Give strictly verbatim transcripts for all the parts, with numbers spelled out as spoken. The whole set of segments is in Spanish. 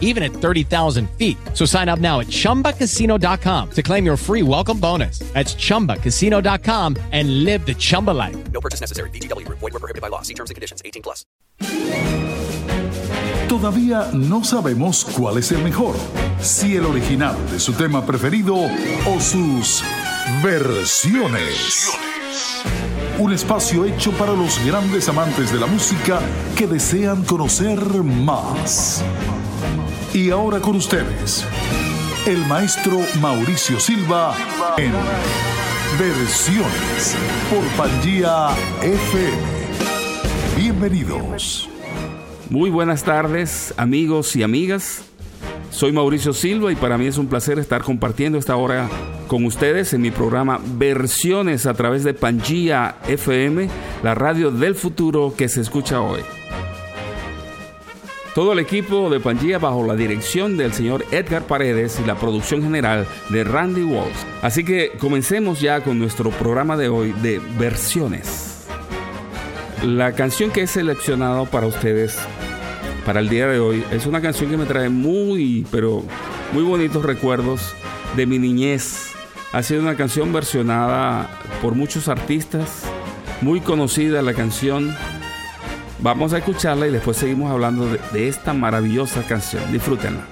even at thirty thousand feet. So sign up now at chumba casino dot com to claim your free welcome bonus. That's chumba casino dot com and live the Chumba life. No purchase necessary. V G W. Void where prohibited by law. See terms and conditions. eighteen plus. Todavía no sabemos cuál es el mejor, si el original de su tema preferido o sus versiones. Un espacio hecho para los grandes amantes de la música que desean conocer más. Y ahora con ustedes, el maestro Mauricio Silva en Versiones por Pangea F M. Bienvenidos. Muy buenas tardes, amigos y amigas. Soy Mauricio Silva y para mí es un placer estar compartiendo esta hora con ustedes en mi programa Versiones a través de Pangea F M, la radio del futuro que se escucha hoy. Todo el equipo de Pangea bajo la dirección del señor Edgar Paredes y la producción general de Randy Walls. Así que comencemos ya con nuestro programa de hoy de versiones. La canción que he seleccionado para ustedes para el día de hoy es una canción que me trae muy, pero muy bonitos recuerdos de mi niñez. Ha sido una canción versionada por muchos artistas, muy conocida la canción. Vamos a escucharla y después seguimos hablando de, de esta maravillosa canción. Disfrútenla.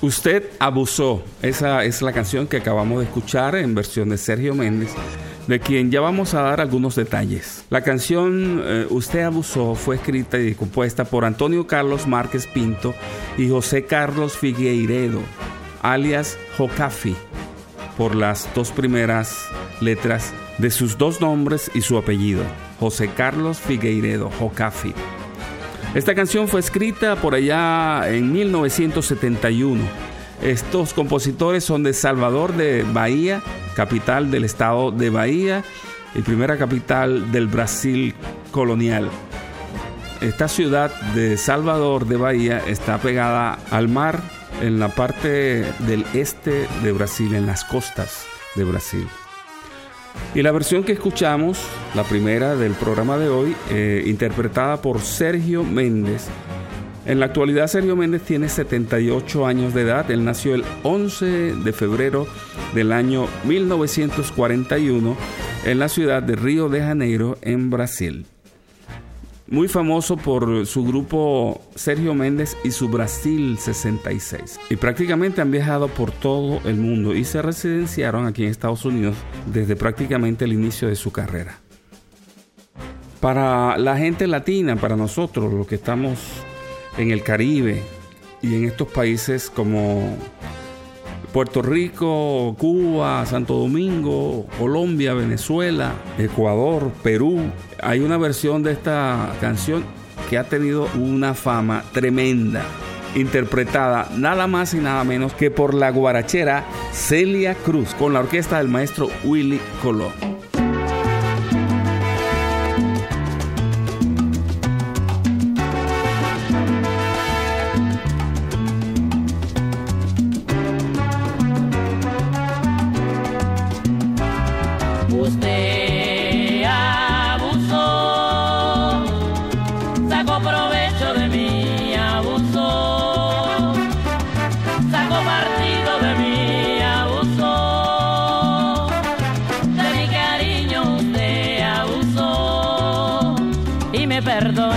Usted abusó. Esa es la canción que acabamos de escuchar en versión de Sergio Mendes, de quien ya vamos a dar algunos detalles. La canción eh, Usted abusó fue escrita y compuesta por Antonio Carlos Márquez Pinto y José Carlos Figueiredo, alias Jocafi, por las dos primeras letras de sus dos nombres y su apellido, José Carlos Figueiredo, Jocafi. Esta canción fue escrita por allá en mil novecientos setenta y uno. Estos compositores son de Salvador de Bahía, capital del estado de Bahía y primera capital del Brasil colonial. Esta ciudad de Salvador de Bahía está pegada al mar en la parte del este de Brasil, en las costas de Brasil. Y la versión que escuchamos, la primera del programa de hoy, eh, interpretada por Sergio Mendes. En la actualidad Sergio Mendes tiene setenta y ocho años de edad. Él nació el once de febrero del año mil novecientos cuarenta y uno en la ciudad de Río de Janeiro, en Brasil. Muy famoso por su grupo Sergio Mendes y su Brasil sesenta y seis. Y prácticamente han viajado por todo el mundo y se residenciaron aquí en Estados Unidos desde prácticamente el inicio de su carrera. Para la gente latina, para nosotros, los que estamos en el Caribe y en estos países como Puerto Rico, Cuba, Santo Domingo, Colombia, Venezuela, Ecuador, Perú. Hay una versión de esta canción que ha tenido una fama tremenda, interpretada nada más y nada menos que por la guarachera Celia Cruz, con la orquesta del maestro Willie Colón. Perdón.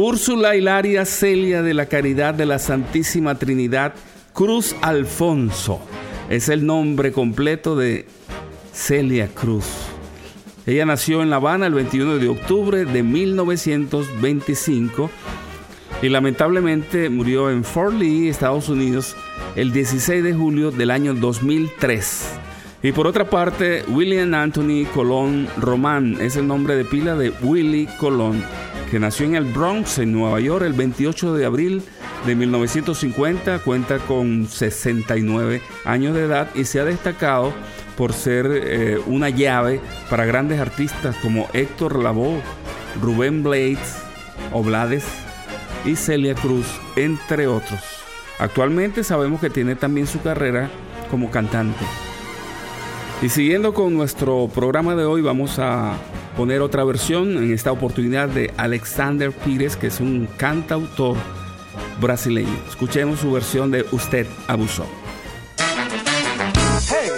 Úrsula Hilaria Celia de la Caridad de la Santísima Trinidad Cruz Alfonso es el nombre completo de Celia Cruz. Ella nació en La Habana el veintiuno de octubre de mil novecientos veinticinco y lamentablemente murió en Fort Lee, Estados Unidos, el dieciséis de julio del año dos mil tres. Y por otra parte, William Anthony Colón Román es el nombre de pila de Willie Colón, que nació en el Bronx, en Nueva York, el veintiocho de abril de mil novecientos cincuenta. Cuenta con sesenta y nueve años de edad y se ha destacado por ser eh, una llave para grandes artistas como Héctor Lavoe, Rubén Blades o Blades y Celia Cruz, entre otros. Actualmente sabemos que tiene también su carrera como cantante. Y siguiendo con nuestro programa de hoy, vamos a poner otra versión en esta oportunidad de Alexander Pires, que es un cantautor brasileño. Escuchemos su versión de Usted abusó. Hey.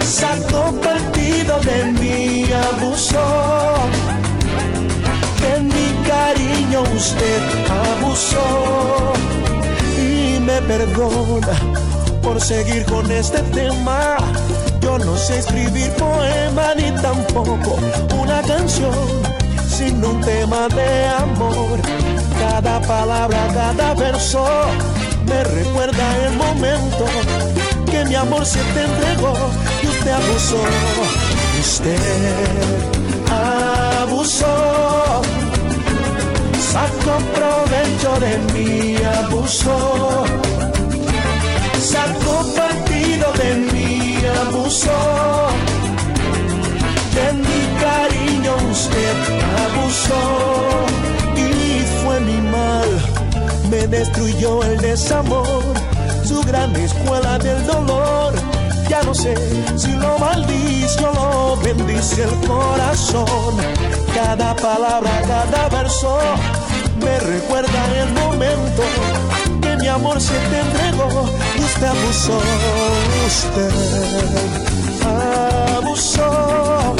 Sacó partido de mí, abusó de mi cariño, usted abusó. Y me perdona por seguir con este tema. Yo no sé escribir poema ni tampoco una canción sin un tema de amor. Cada palabra, cada verso me recuerda el momento que mi amor se te entregó y usted abusó. Usted abusó, sacó provecho de mí, abusó, sacó partido de mí, abusó, de mi cariño usted abusó. Y fue mi mal, me destruyó el desamor, su gran escuela del dolor. Ya no sé si lo maldice o lo bendice el corazón. Cada palabra, cada verso me recuerda el momento que mi amor se te entregó y usted abusó. Usted abusó,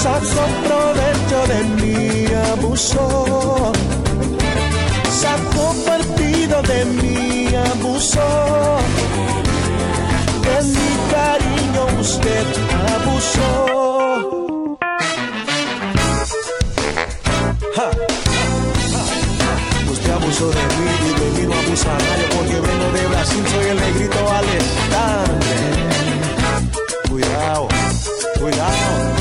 sacó provecho de mí, abusó, sacó partido de mí, abusó, de mi cariño usted abusó. Ja. Usted abusó de mí y de mí no abusará, yo porque vengo de Brasil, soy el negrito Alexander. Cuidado, cuidado.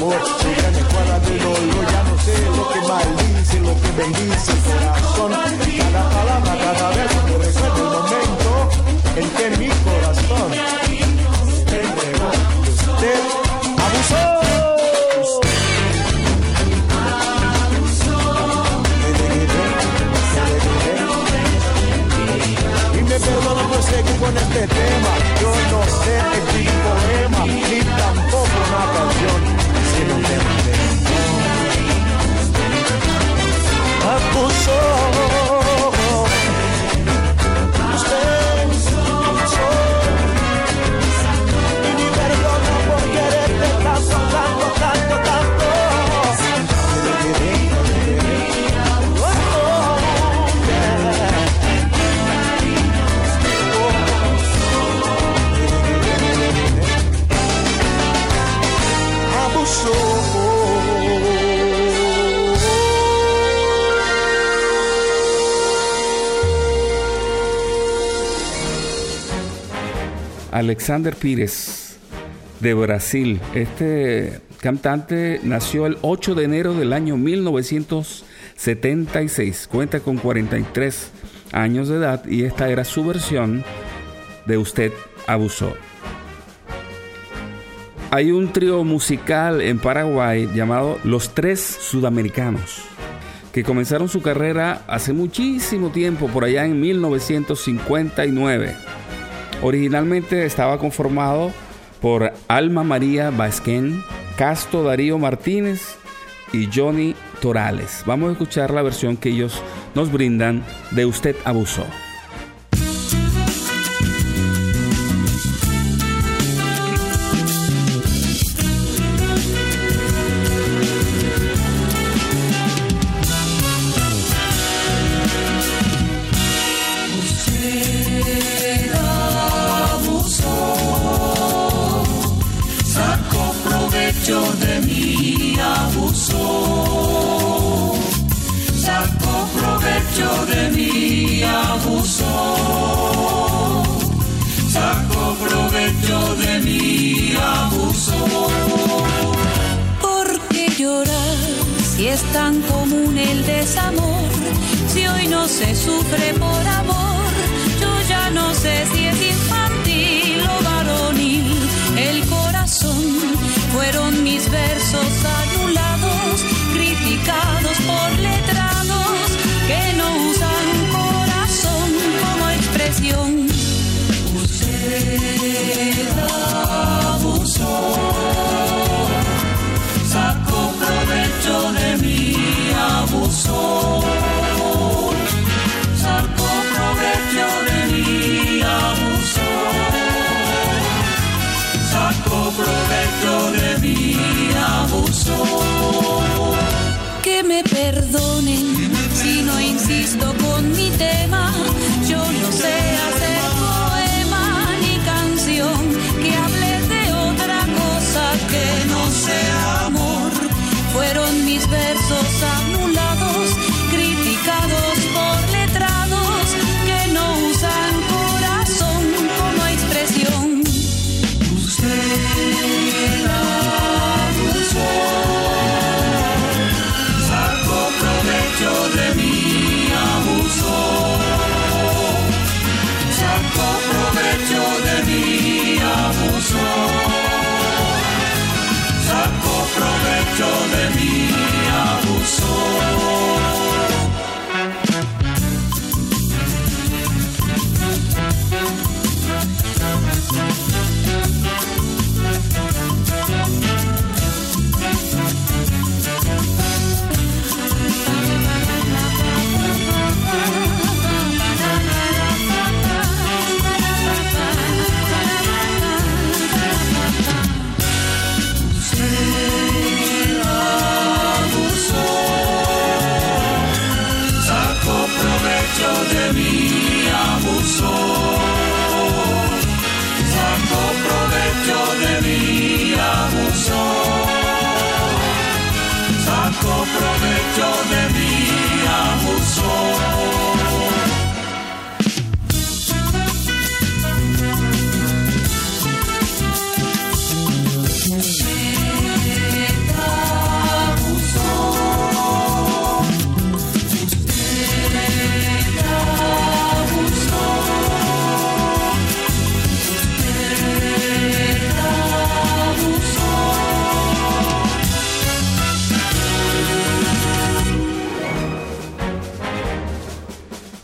Su gran escuela del dolor, ya no sé lo que maldice, lo que bendice el corazón. Cada palabra, cada vez me recuerda el momento en que mi corazón te entregó. Usted abusó. Y me perdono por seguir con este tema. Yo no sé escribir poema ni tampoco una canción. Abusó. Alexander Pires de Brasil. Este cantante nació el ocho de enero del año mil novecientos setenta y seis. Cuenta con 43 años de edad, y esta era su versión de Usted Abusó. Hay un trío musical en Paraguay llamado Los Tres Sudamericanos, que comenzaron su carrera hace muchísimo tiempo, por allá en mil novecientos cincuenta y nueve. Originalmente estaba conformado por Alma María Basquén, Casto Darío Martínez y Johnny Torales. Vamos a escuchar la versión que ellos nos brindan de Usted Abusó.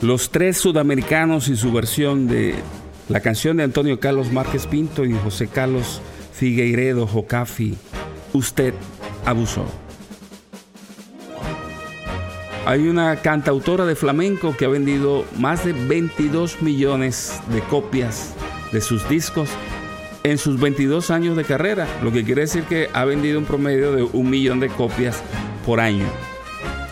Los Tres Sudamericanos y su versión de la canción de Antonio Carlos Márquez Pinto y José Carlos Figueiredo, Jocafi, Usted Abusó. Hay una cantautora de flamenco que ha vendido más de veintidós millones de copias de sus discos en sus veintidós años de carrera, lo que quiere decir que ha vendido un promedio de un millón de copias por año.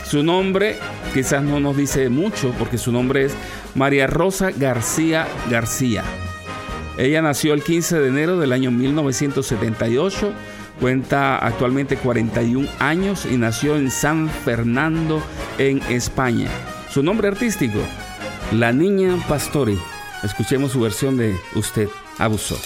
Su nombre quizás no nos dice mucho porque su nombre es María Rosa García García. Ella nació el quince de enero del año mil novecientos setenta y ocho, cuenta actualmente cuarenta y un años y nació en San Fernando, en España. Su nombre artístico, La Niña Pastori. Escuchemos su versión de Usted Abusó.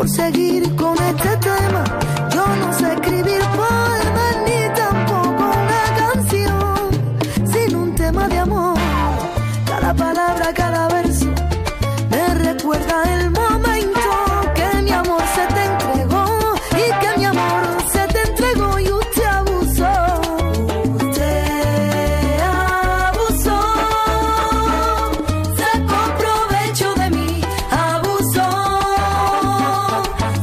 por seguir con este tema. Yo no sé escribir poemas ni tampoco una canción sin un tema de amor. Cada palabra, cada verso me recuerda el momento que mi amor se te entregó y que mi amor se te entregó y usted abusó. Usted abusó, sacó provecho de mí, abusó,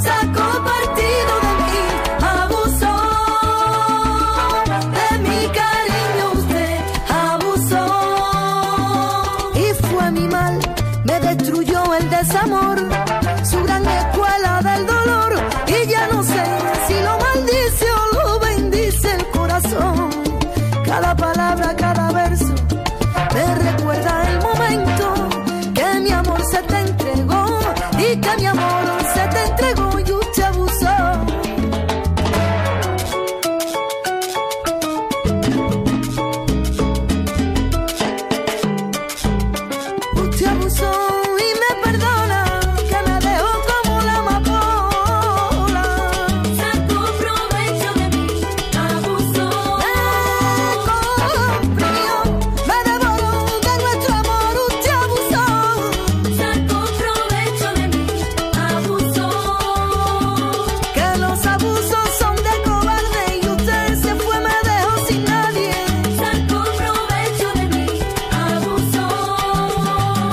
sacó partido de mí, abusó de mi cariño, usted abusó. Y fue mi mal, me destruyó el desamor, su gran escuela del dolor, y ya no sé si lo maldice o lo bendice el corazón. Cada palabra, cada verso me recuerda el momento que mi amor se te entregó y que mi amor se te entregó y usted abusó. Usted abusó y me perdona que me dejó como la amapola. Sacó provecho de mí, abusó, me comprimió, me devoró de nuestro amor. Usted abusó, sacó provecho de mí, abusó. Que los abusos son de cobarde y usted se fue, me dejó sin nadie. Sacó provecho de mí, abusó.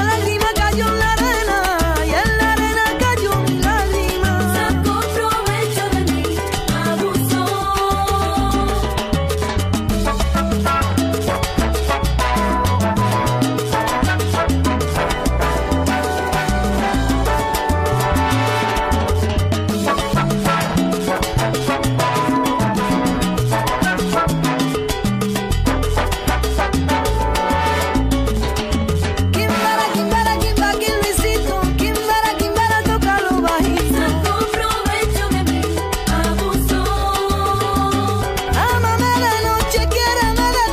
Una lágrima cayó en la arena y en la arena cayó mi lágrima. Sacó provecho de mí, abusó. Kimbara, kimbara, kimba, kim Luisito, kimbara, kimbara, toca lo bajito. Sacó provecho de mí, abusó. Ámame de noche, quiéreme de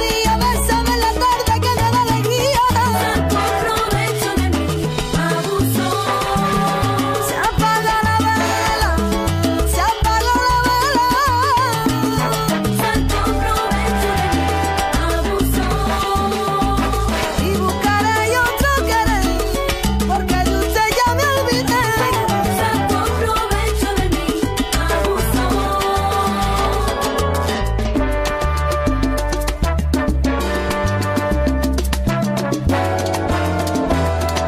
día, bésame en la tarde que me da alegría. Sacó provecho de mí, abusó. Se apaga la vela, se apaga la vela. Sacó provecho de mí, abusó.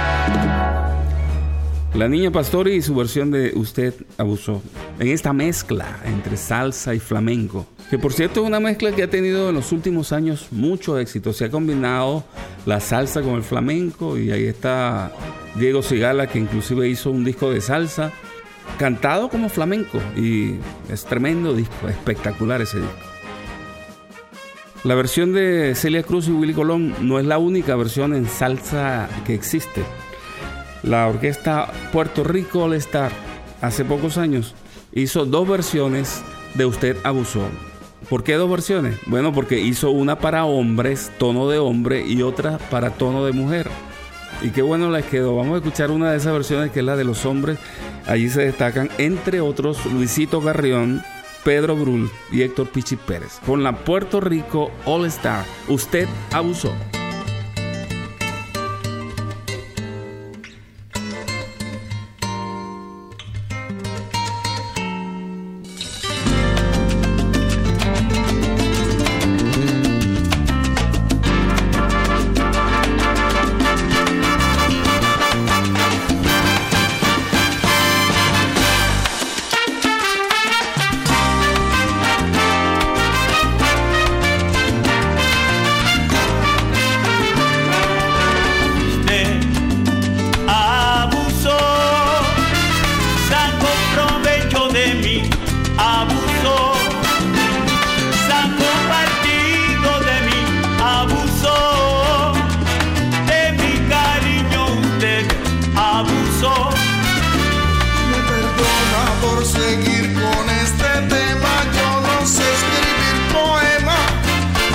Y buscaré yo otro querer, porque de usted ya me olvidé. Sacó provecho de mí, abusó. La Niña Pastori y su versión de Usted abusó. En esta mezcla entre salsa y flamenco, que por cierto es una mezcla que ha tenido en los últimos años mucho éxito. Se ha combinado la salsa con el flamenco y ahí está Diego Cigala, que inclusive hizo un disco de salsa cantado como flamenco, y es tremendo disco, espectacular ese disco. La versión de Celia Cruz y Willie Colón no es la única versión en salsa que existe. La orquesta Puerto Rico All Star hace pocos años hizo dos versiones de Usted abusó. ¿Por qué dos versiones? Bueno, porque hizo una para hombres, tono de hombre, y otra para tono de mujer. Y qué bueno les quedó. Vamos a escuchar una de esas versiones, que es la de los hombres. Allí se destacan, entre otros, Luisito Carrión, Pedro Brul y Héctor Pichi Pérez, con la Puerto Rico All Star, Usted abusó. Usted abusó, sacó provecho de mí, abusó, sacó partido de mí, abusó de mi cariño, usted abusó. Me perdona por seguir con este tema. Yo no sé escribir poema,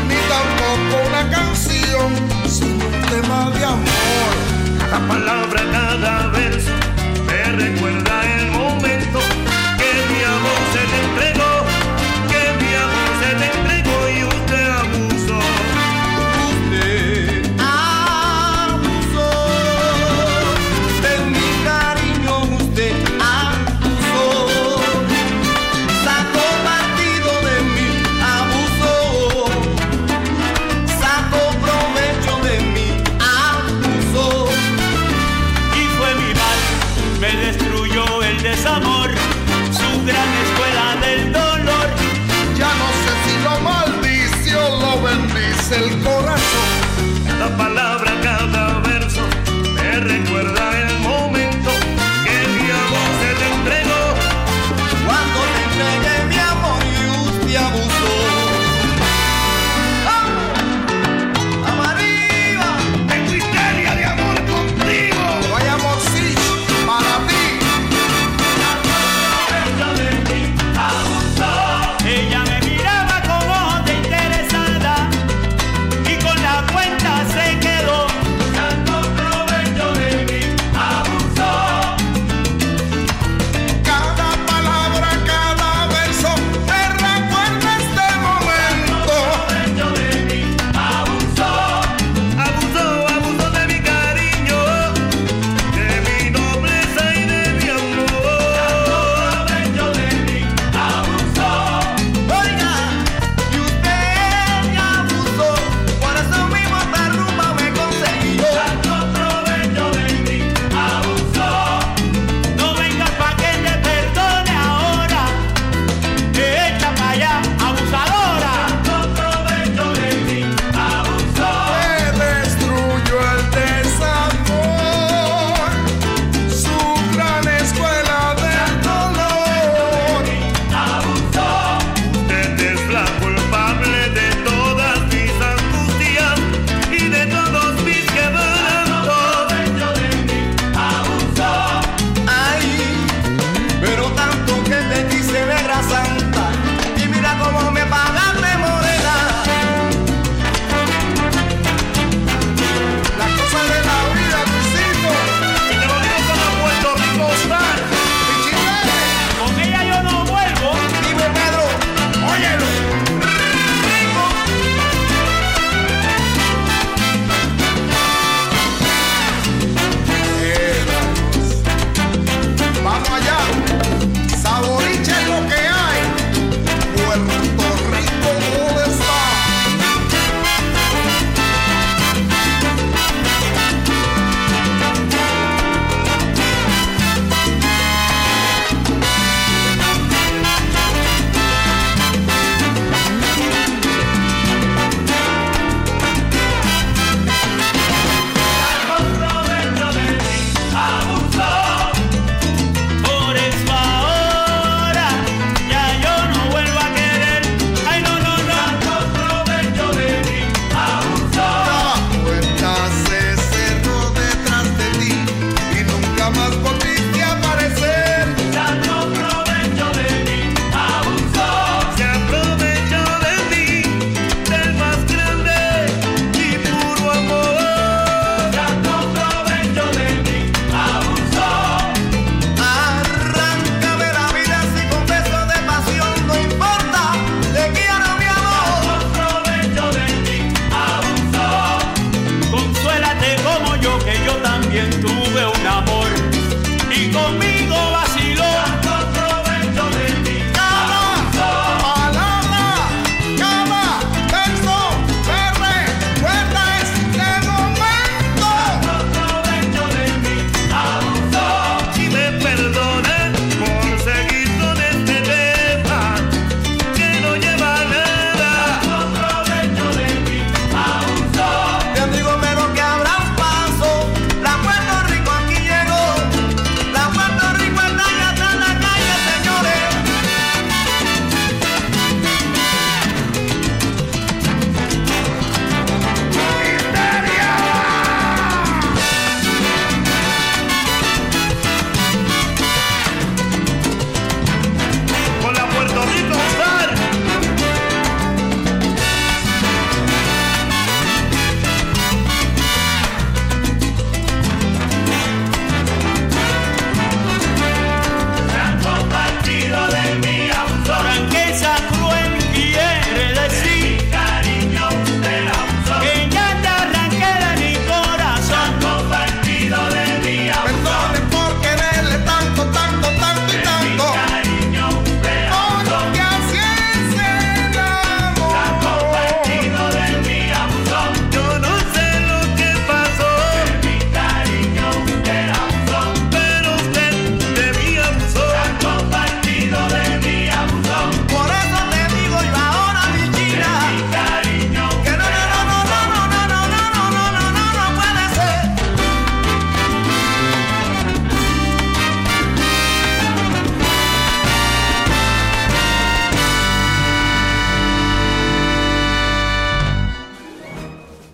ni tampoco una canción, sin un tema de amor. Cada palabra, cada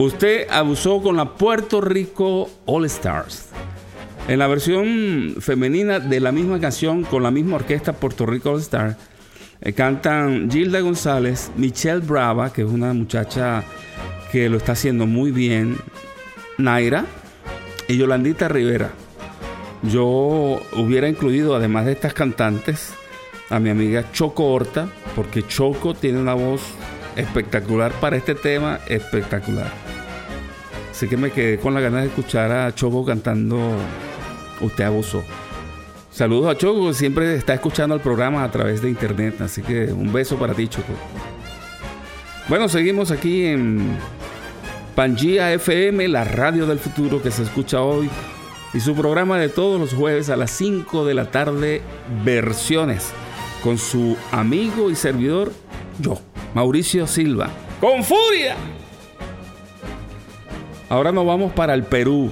Usted abusó con la Puerto Rico All Stars. En la versión femenina de la misma canción con la misma orquesta Puerto Rico All Star, eh, cantan Gilda González, Michelle Brava, que es una muchacha que lo está haciendo muy bien, Naira y Yolandita Rivera. Yo hubiera incluido, además de estas cantantes, a mi amiga Choco Horta, porque Choco tiene una voz espectacular para este tema, espectacular. Así que me quedé con la ganas de escuchar a Choco cantando Usted Abusó. Saludos a Choco, que siempre está escuchando el programa a través de internet, así que un beso para ti, Choco. Bueno, seguimos aquí en Pangea F M, la radio del futuro que se escucha hoy, y su programa de todos los jueves a las cinco de la tarde, Versiones, con su amigo y servidor, yo, Mauricio Silva. ¡Con furia! Ahora nos vamos para el Perú.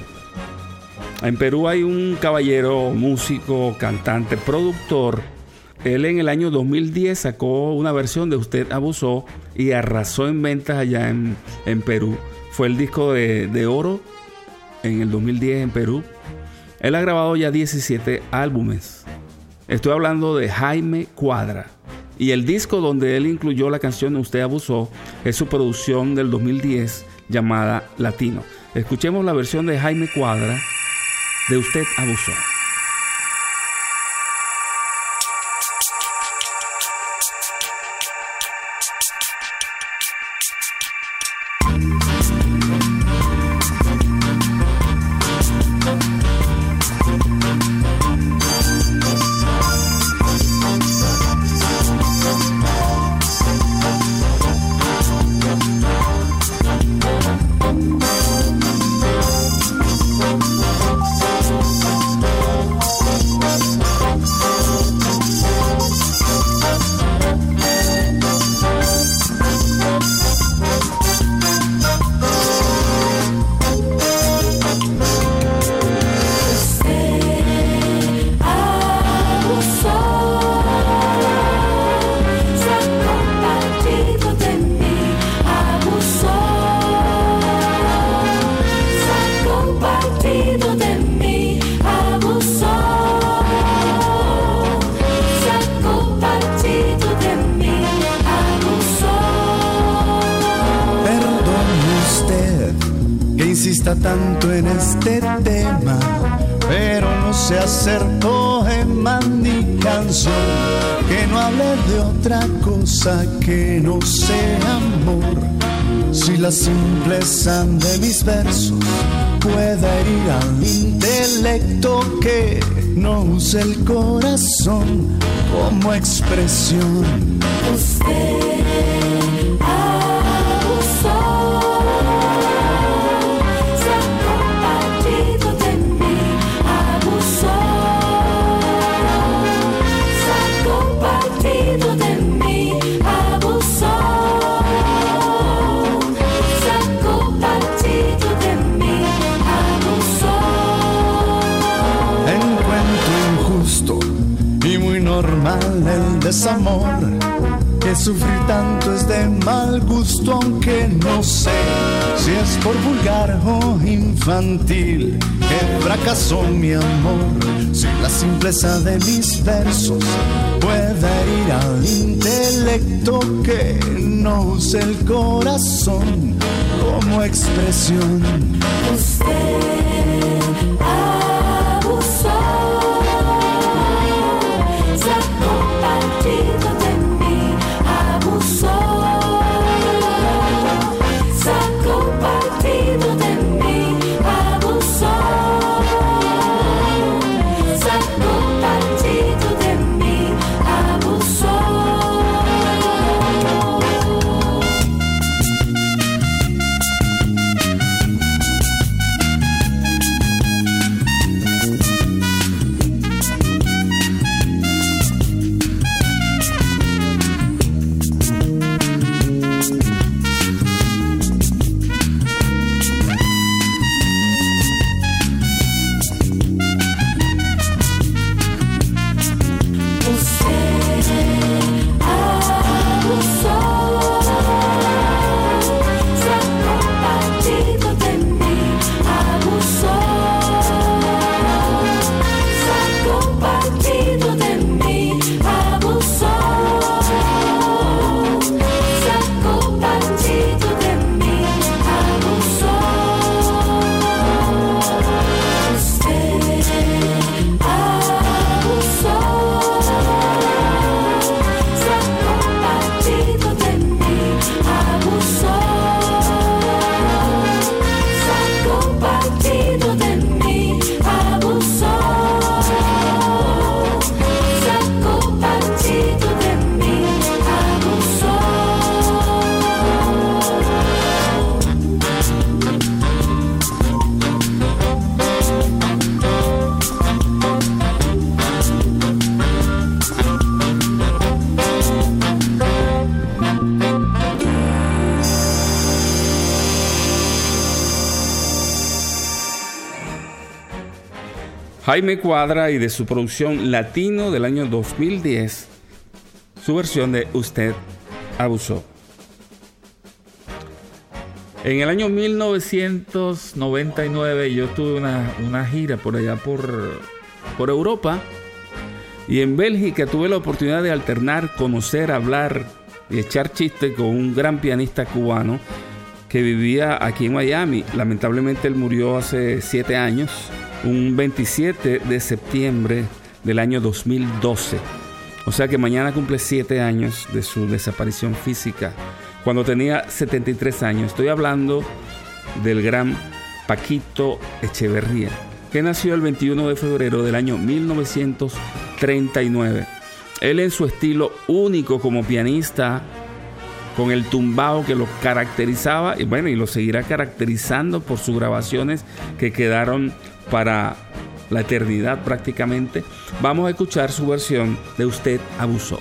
En Perú hay un caballero, músico, cantante, productor. Él en el año dos mil diez sacó una versión de Usted Abusó y arrasó en ventas allá en, en Perú. Fue el disco de, de oro en el dos mil diez en Perú. Él ha grabado ya diecisiete álbumes. Estoy hablando de Jaime Cuadra. Y el disco donde él incluyó la canción Usted Abusó es su producción del dos mil diez llamada Latino. Escuchemos la versión de Jaime Cuadra de Usted Abusó. Tanto en este tema, pero no sé hacer poema ni canción que no hable de otra cosa que no sea amor. Si la simpleza de mis versos puede herir al intelecto que no use el corazón como expresión. Usted abusó. El desamor que sufrí tanto es de mal gusto, aunque no sé si es por vulgar o infantil que fracasó mi amor. Si la simpleza de mis versos puede herir al intelecto que no use el corazón como expresión. Usted abusó. Jaime Cuadra y de su producción Latino del año dos mil diez, su versión de Usted abusó. En el año mil novecientos noventa y nueve yo tuve una, una gira por allá por, por Europa, y en Bélgica tuve la oportunidad de alternar, conocer, hablar y echar chistes con un gran pianista cubano que vivía aquí en Miami. Lamentablemente él murió hace siete años, un veintisiete de septiembre del año dos mil doce. O sea que mañana cumple siete años de su desaparición física, cuando tenía setenta y tres años. Estoy hablando del gran Paquito Hechavarría, que nació el veintiuno de febrero del año mil novecientos treinta y nueve. Él, en su estilo único como pianista, con el tumbao que lo caracterizaba, y bueno, y lo seguirá caracterizando por sus grabaciones que quedaron para la eternidad prácticamente. Vamos a escuchar su versión de Usted abusó.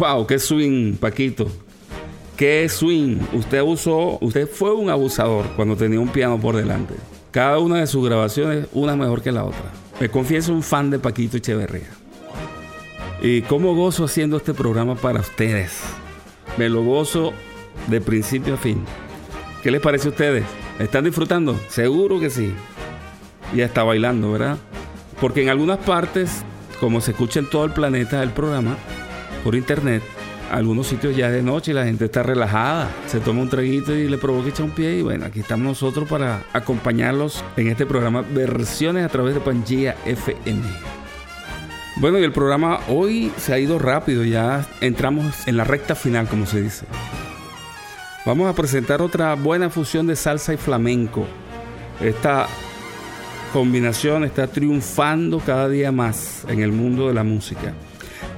Wow, qué swing, Paquito. Qué swing. Usted abusó, usted fue un abusador cuando tenía un piano por delante. Cada una de sus grabaciones, una mejor que la otra. Me confieso un fan de Paquito Hechavarría. Y cómo gozo haciendo este programa para ustedes. Me lo gozo de principio a fin. ¿Qué les parece a ustedes? ¿Están disfrutando? Seguro que sí. Y hasta bailando, ¿verdad? Porque en algunas partes, como se escucha en todo el planeta el programa, por internet, algunos sitios ya de noche y la gente está relajada, se toma un traguito y le provoca echar un pie, y bueno, aquí estamos nosotros para acompañarlos en este programa Versiones a través de Pangea F M. Bueno, y el programa hoy se ha ido rápido, ya entramos en la recta final, como se dice. Vamos a presentar otra buena fusión de salsa y flamenco. Esta combinación está triunfando cada día más en el mundo de la música.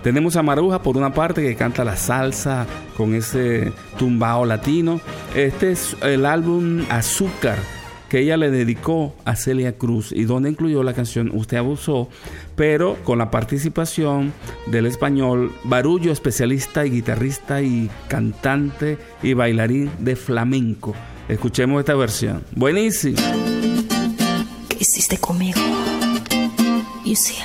Tenemos a Maruja por una parte, que canta la salsa con ese tumbao latino. Este es el álbum Azúcar, que ella le dedicó a Celia Cruz, y donde incluyó la canción Usted Abusó, pero con la participación del español Barullo, especialista y guitarrista y cantante y bailarín de flamenco. Escuchemos esta versión. Buenísimo. ¿Qué hiciste conmigo? You see,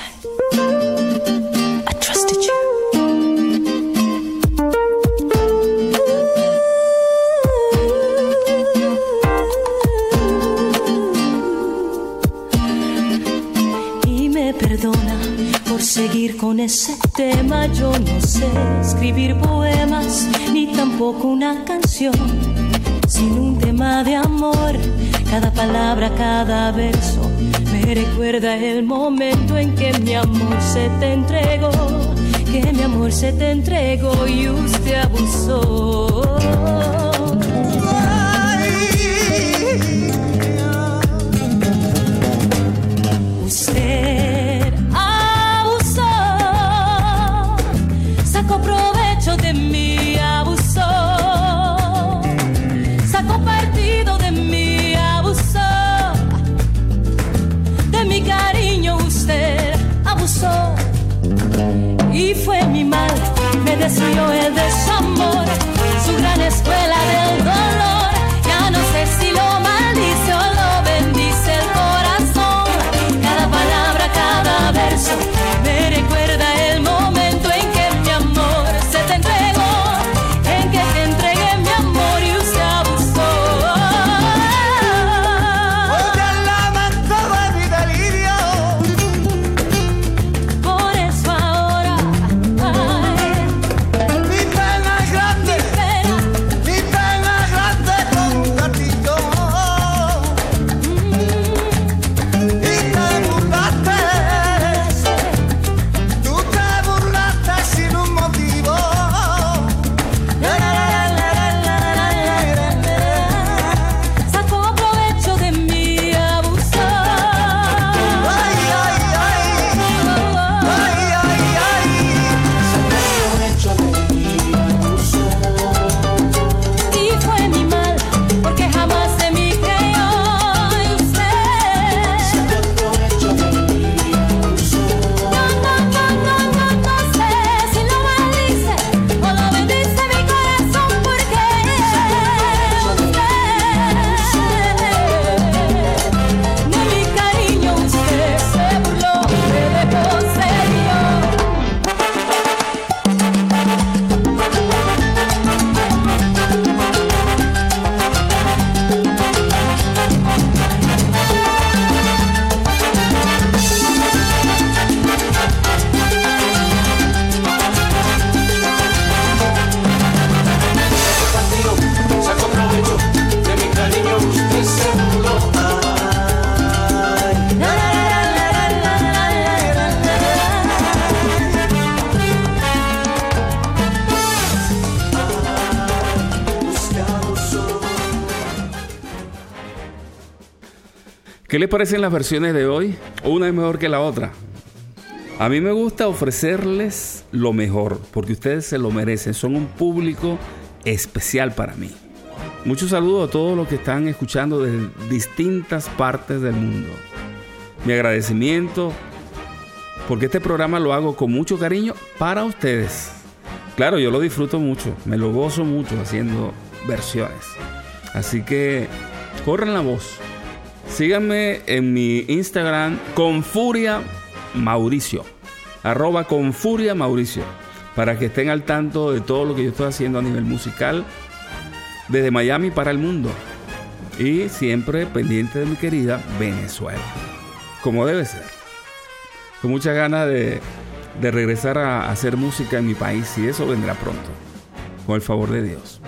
seguir con ese tema, yo no sé escribir poemas ni tampoco una canción sin un tema de amor. Cada palabra, cada verso me recuerda el momento en que mi amor se te entregó, que mi amor se te entregó y usted abusó. Y fue mi mal, me destruyó el desamor, su gran escuela del dolor. Ya no sé si lo maldice o lo bendice el corazón. Cada palabra, cada verso me recuerda el momento en que mi amor se te entregó, en que te entregué mi amor y usted abusó. Hoy te laman todo mi delirio. Por eso ahora ay, mi pena es grande, mi pena, mi pena es grande contigo. Mm. Y te burlaste, tú te burlaste sin un motivo. La, la, la, la, la, la, la, la, la. Sacó provecho de mi abuso. Ay, ay, ay, ay, ay, ay. Sacó provecho de mi abuso. Y fue mi mal, porque jamás se me creyó en usted. Sacó provecho de mi abuso. No, no, no, no, no, no sé si lo maldice o lo bendice mi corazón, porque usted de mi cariño usted se burló, me dejó serio. Sacó provecho de mi cariño, usted se burló. La, la, la, la, la, la, la, la, la. Usted abusó. ¿Qué les parecen las versiones de hoy? Una es mejor que la otra. A mí me gusta ofrecerles lo mejor, porque ustedes se lo merecen. Son un público especial para mí. Muchos saludos a todos los que están escuchando desde distintas partes del mundo. Mi agradecimiento, porque este programa lo hago con mucho cariño para ustedes. claro, yo lo disfruto mucho, me lo gozo mucho haciendo versiones. Así que corran la voz. Síganme en mi Instagram con furia Mauricio, arroba con furia Mauricio, para que estén al tanto de todo lo que yo estoy haciendo a nivel musical desde Miami para el mundo, y siempre pendiente de mi querida Venezuela, como debe ser, con muchas ganas de, de regresar a hacer música en mi país, y eso vendrá pronto, con el favor de Dios.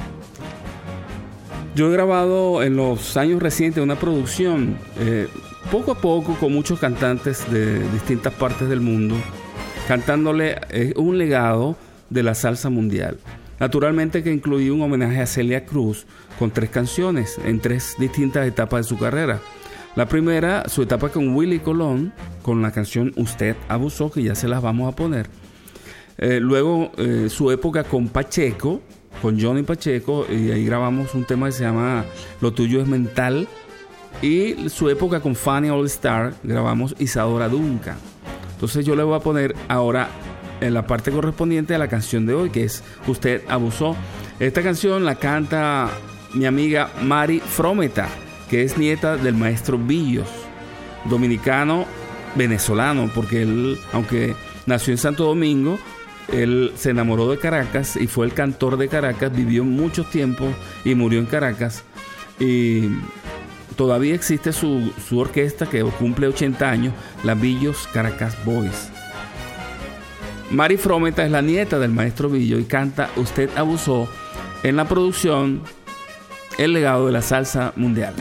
Yo he grabado en los años recientes una producción eh, poco a poco con muchos cantantes de distintas partes del mundo, cantándole eh, un legado de la salsa mundial. Naturalmente que incluí un homenaje a Celia Cruz con tres canciones en tres distintas etapas de su carrera. La primera, su etapa con Willie Colón, con la canción Usted Abusó, que ya se las vamos a poner. Eh, luego eh, su época con Pacheco, con Johnny Pacheco, y ahí grabamos un tema que se llama Lo Tuyo Es Mental, y su época con Fanny All Star grabamos Isadora Duncan. Entonces yo le voy a poner ahora en la parte correspondiente a la canción de hoy, que es Usted Abusó. Esta canción la canta mi amiga Mari Frometa, que es nieta del maestro Billos, dominicano venezolano, porque él, aunque nació en Santo Domingo, él se enamoró de Caracas y fue el cantor de Caracas, vivió muchos tiempos y murió en Caracas. Y todavía existe su, su orquesta que cumple ochenta años, la Billos Caracas Boys. Mari Frometa es la nieta del maestro Billo y canta Usted Abusó en la producción El Legado de la Salsa Mundial.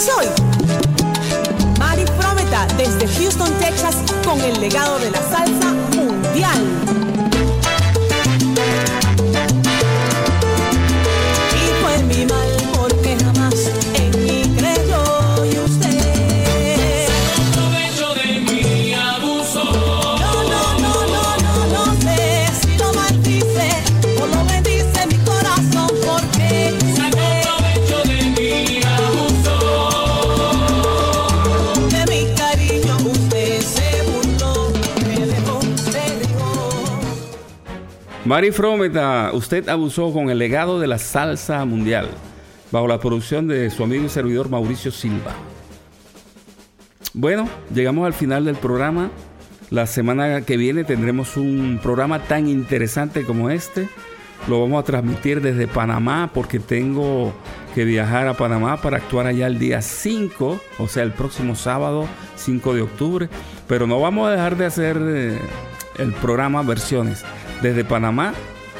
Soy Mari Frometa desde Houston, Texas, con el legado de la salsa mundial. Y fue mi mal porque jamás en mí creyó y usted sacó provecho de mi abuso. No, no, no, no, no, no sé si lo maldice o lo bendice mi corazón porque sacó provecho de mi abuso. Mari Frometa, Usted Abusó, con el legado de la salsa mundial, bajo la producción de su amigo y servidor Mauricio Silva. Bueno, llegamos al final del programa. La semana que viene tendremos un programa tan interesante como este. Lo vamos a transmitir desde Panamá, porque tengo que viajar a Panamá para actuar allá el día cinco, o sea, el próximo sábado, cinco de octubre. Pero no vamos a dejar de hacer eh, el programa Versiones desde Panamá